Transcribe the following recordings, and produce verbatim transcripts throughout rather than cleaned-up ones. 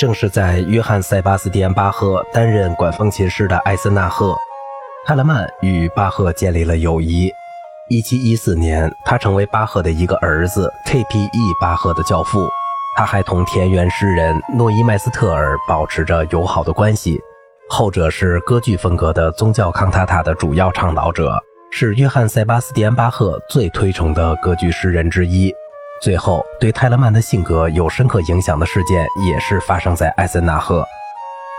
正是在约翰·塞巴斯蒂安·巴赫担任管风琴师的艾森纳赫，泰勒曼与巴赫建立了友谊。一七一四年，他成为巴赫的一个儿子 K P E 巴赫的教父，他还同田园诗人诺伊麦斯特尔保持着友好的关系，后者是歌剧风格的宗教康塔塔的主要倡导者，是约翰·塞巴斯蒂安·巴赫最推崇的歌剧诗人之一。最后，对泰勒曼的性格有深刻影响的事件也是发生在艾森纳赫。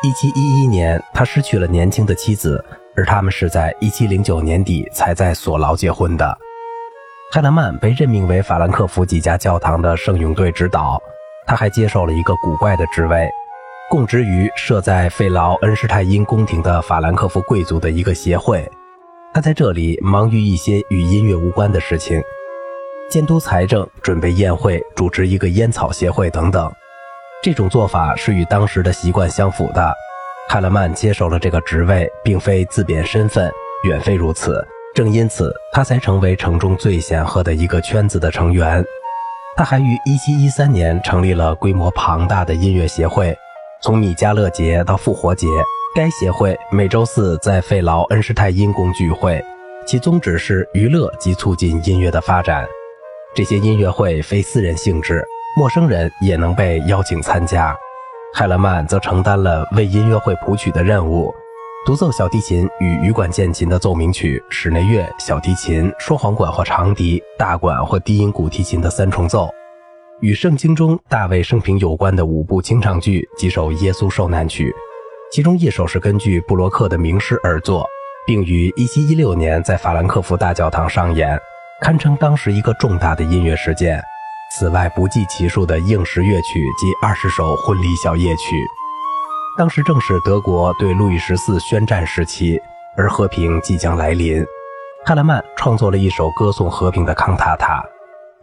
一七一一年，他失去了年轻的妻子，而他们是在一七零九年底才在索劳结婚的。泰勒曼被任命为法兰克福几家教堂的圣咏队指导，他还接受了一个古怪的职位，供职于设在费劳恩施泰因宫廷的法兰克福贵族的一个协会。他在这里忙于一些与音乐无关的事情，监督财政，准备宴会，主持一个烟草协会等等。这种做法是与当时的习惯相符的。泰勒曼接受了这个职位并非自贬身份，远非如此，正因此他才成为城中最显赫的一个圈子的成员。他还于一七一三年成立了规模庞大的音乐协会，从米迦勒节到复活节，该协会每周四在费劳恩施泰因宫聚会，其宗旨是娱乐及促进音乐的发展。这些音乐会非私人性质，陌生人也能被邀请参加。泰勒曼则承担了为音乐会谱曲的任务，独奏小提琴与羽管键琴的奏鸣曲、室内乐、小提琴、双簧管或长笛、大管或低音古提琴的三重奏，与圣经中大卫生平有关的五部清唱剧、几首耶稣受难曲，其中一首是根据布罗克的名诗而作，并于一七一六年在法兰克福大教堂上演，堪称当时一个重大的音乐事件。此外不计其数的应时乐曲及二十首婚礼小夜曲。当时正是德国对路易十四宣战时期，而和平即将来临。泰勒曼创作了一首歌颂和平的康塔塔，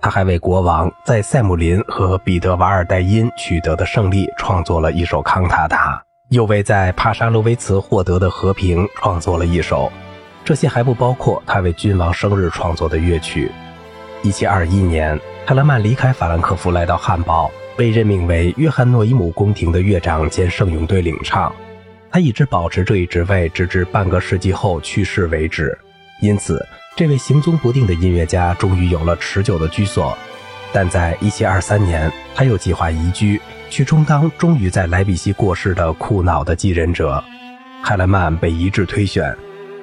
他还为国王在塞姆林和彼得瓦尔代因取得的胜利创作了一首康塔塔，又为在帕沙洛维茨获得的和平创作了一首，这些还不包括他为君王生日创作的乐曲。一七二一年，泰勒曼离开法兰克福来到汉堡，被任命为约翰诺伊姆宫廷的乐长兼圣咏队领唱，他一直保持这一职位直至半个世纪后去世为止。因此这位行踪不定的音乐家终于有了持久的居所，但在一七二三年他又计划移居去充当终于在莱比锡过世的库瑙的继任者。泰勒曼被一致推选，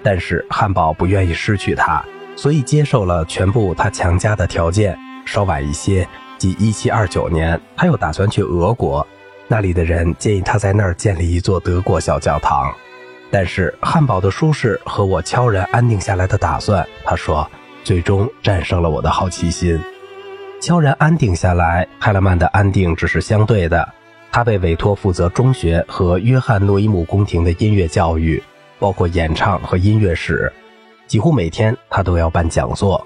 但是汉堡不愿意失去他，所以接受了全部他强加的条件。稍晚一些，即一七二九年，他又打算去俄国，那里的人建议他在那儿建立一座德国小教堂。但是汉堡的舒适和我悄然安定下来的打算，他说，最终战胜了我的好奇心。悄然安定下来，泰勒曼的安定只是相对的，他被委托负责中学和约翰诺伊姆宫廷的音乐教育，包括演唱和音乐史，几乎每天他都要办讲座。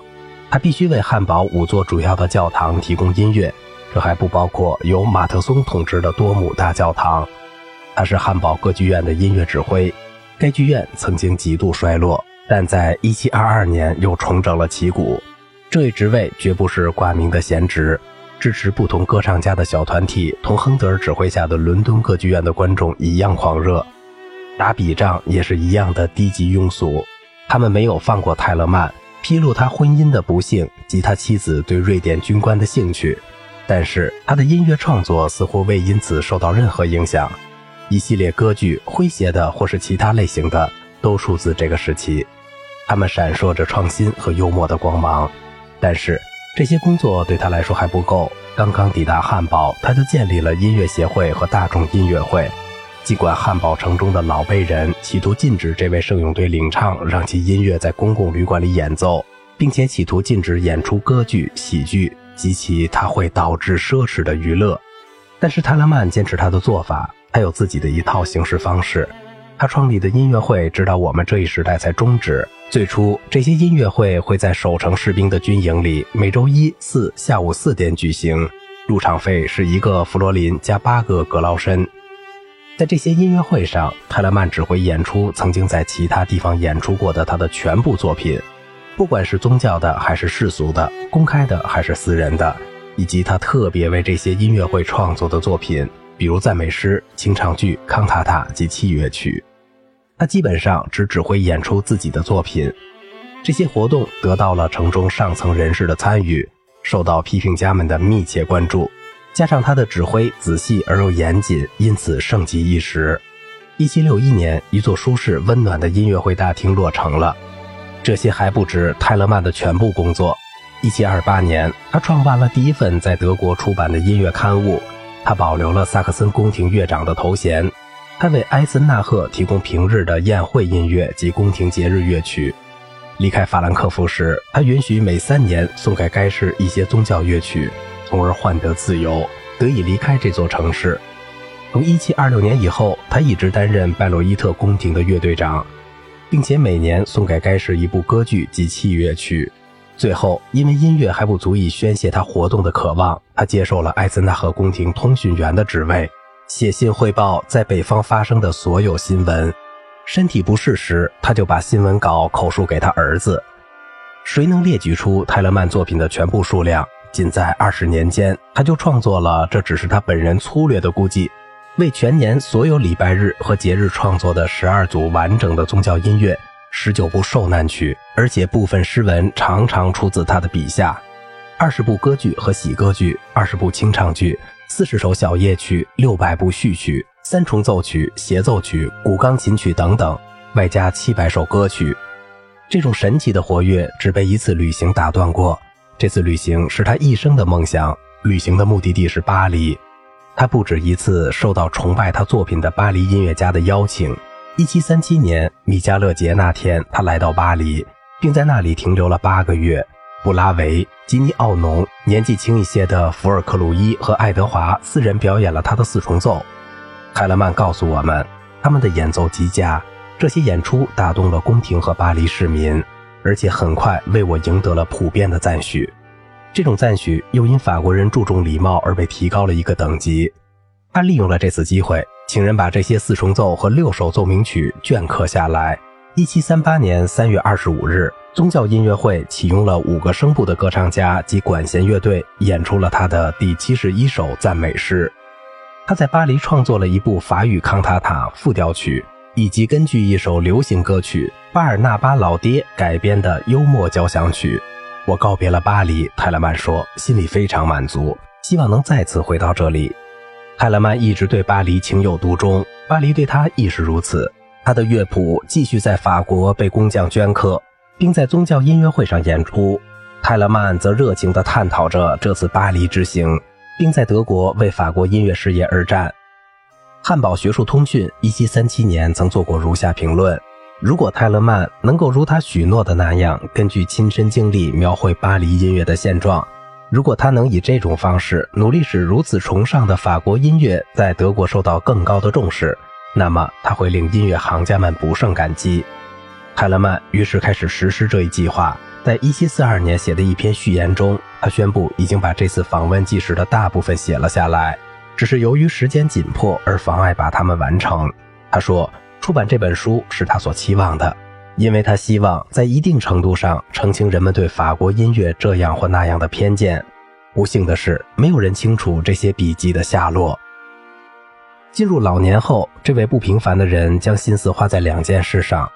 他必须为汉堡五座主要的教堂提供音乐，这还不包括由马特松统治的多姆大教堂。他是汉堡歌剧院的音乐指挥，该剧院曾经极度衰落，但在一七二二年又重整了旗鼓。这一职位绝不是挂名的闲职，支持不同歌唱家的小团体同亨德尔指挥下的伦敦歌剧院的观众一样狂热，打笔仗也是一样的低级庸俗。他们没有放过泰勒曼，披露他婚姻的不幸及他妻子对瑞典军官的兴趣，但是他的音乐创作似乎未因此受到任何影响。一系列歌剧，诙谐的或是其他类型的，都出自这个时期，他们闪烁着创新和幽默的光芒。但是这些工作对他来说还不够，刚刚抵达汉堡，他就建立了音乐协会和大众音乐会。尽管汉堡城中的老辈人企图禁止这位圣咏队领唱让其音乐在公共旅馆里演奏，并且企图禁止演出歌剧、喜剧及其它会导致奢侈的娱乐，但是泰勒曼坚持他的做法，他有自己的一套行事方式。他创立的音乐会直到我们这一时代才终止。最初这些音乐会会在守城士兵的军营里每周一、四下午四点举行，入场费是一个弗罗林加八个格劳申。在这些音乐会上，泰勒曼指挥演出曾经在其他地方演出过的他的全部作品，不管是宗教的还是世俗的，公开的还是私人的，以及他特别为这些音乐会创作的作品，比如赞美诗、清唱剧、康塔塔及器乐曲。他基本上只指挥演出自己的作品。这些活动得到了城中上层人士的参与，受到批评家们的密切关注，加上他的指挥仔细而又严谨，因此盛极一时。一七六一年，一座舒适温暖的音乐会大厅落成了。这些还不止泰勒曼的全部工作。一七二八年，他创办了第一份在德国出版的音乐刊物，他保留了萨克森宫廷乐长的头衔。他为埃森纳赫提供平日的宴会音乐及宫廷节日乐曲。离开法兰克福时，他允许每三年送给该市一些宗教乐曲，从而换得自由，得以离开这座城市。从一七二六年以后，他一直担任拜洛伊特宫廷的乐队长，并且每年送给该市一部歌剧及器乐曲。最后，因为音乐还不足以宣泄他活动的渴望，他接受了埃森纳赫宫廷通讯员的职位，写信汇报在北方发生的所有新闻。身体不适时，他就把新闻稿口述给他儿子。谁能列举出泰勒曼作品的全部数量？仅在二十年间，他就创作了，这只是他本人粗略的估计，为全年所有礼拜日和节日创作的十二组完整的宗教音乐，十九部受难曲，而且部分诗文常常出自他的笔下，二十部歌剧和喜歌剧，二十部清唱剧，四十首小夜曲，六百部序曲，三重奏曲、协奏曲、古钢琴曲等等，外加七百首歌曲。这种神奇的活跃只被一次旅行打断过，这次旅行是他一生的梦想，旅行的目的地是巴黎。他不止一次受到崇拜他作品的巴黎音乐家的邀请。一七三七年米迦勒节那天，他来到巴黎，并在那里停留了八个月。布拉维、吉尼奥农、年纪轻一些的福尔克鲁伊和爱德华四人表演了他的四重奏。泰勒曼告诉我们，他们的演奏极佳，这些演出打动了宫廷和巴黎市民，而且很快为我赢得了普遍的赞许。这种赞许又因法国人注重礼貌而被提高了一个等级。他利用了这次机会，请人把这些四重奏和六首奏鸣曲镌刻下来。一七三八年三月二十五日，宗教音乐会启用了五个声部的歌唱家及管弦乐队，演出了他的第七十一首赞美诗。他在巴黎创作了一部法语康塔塔复调曲，以及根据一首流行歌曲巴尔纳巴老爹改编的幽默交响曲。我告别了巴黎，泰勒曼说，心里非常满足，希望能再次回到这里。泰勒曼一直对巴黎情有独钟，巴黎对他亦是如此。他的乐谱继续在法国被工匠镌刻，并在宗教音乐会上演出。泰勒曼则热情地探讨着这次巴黎之行，并在德国为法国音乐事业而战。汉堡学术通讯一七三七年曾做过如下评论：如果泰勒曼能够如他许诺的那样，根据亲身经历描绘巴黎音乐的现状，如果他能以这种方式努力使如此崇尚的法国音乐在德国受到更高的重视，那么他会令音乐行家们不胜感激。泰勒曼于是开始实施这一计划，在一七四二年写的一篇序言中，他宣布已经把这次访问纪实的大部分写了下来，只是由于时间紧迫而妨碍把它们完成。他说，出版这本书是他所期望的，因为他希望在一定程度上澄清人们对法国音乐这样或那样的偏见。不幸的是，没有人清楚这些笔记的下落。进入老年后，这位不平凡的人将心思花在两件事上。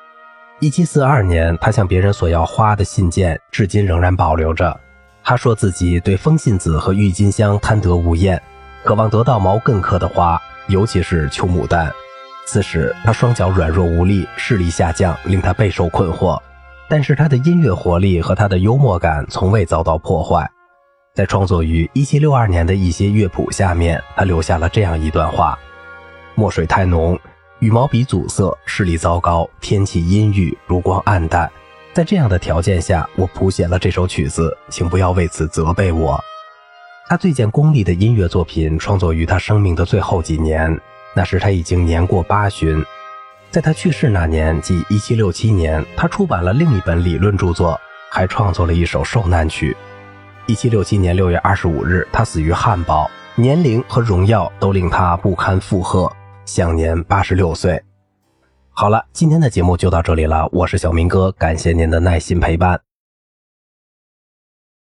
一七四二年，他向别人索要花的信件至今仍然保留着。他说自己对风信子和郁金香贪得无厌，渴望得到毛茛科的花，尤其是秋牡丹。此时他双脚软弱无力，视力下降，令他备受困惑，但是他的音乐活力和他的幽默感从未遭到破坏。在创作于一七六二年的一些乐谱下面，他留下了这样一段话：墨水太浓，羽毛笔阻塞，视力糟糕，天气阴郁，如光暗淡。在这样的条件下，我谱写了这首曲子，请不要为此责备我。他最见功力的音乐作品创作于他生命的最后几年，那时他已经年过八旬。在他去世那年，即一七六七年，他出版了另一本理论著作，还创作了一首受难曲。一七六七年六月二十五日，他死于汉堡，年龄和荣耀都令他不堪负荷，享年八十六岁。好了，今天的节目就到这里了，我是小明哥，感谢您的耐心陪伴。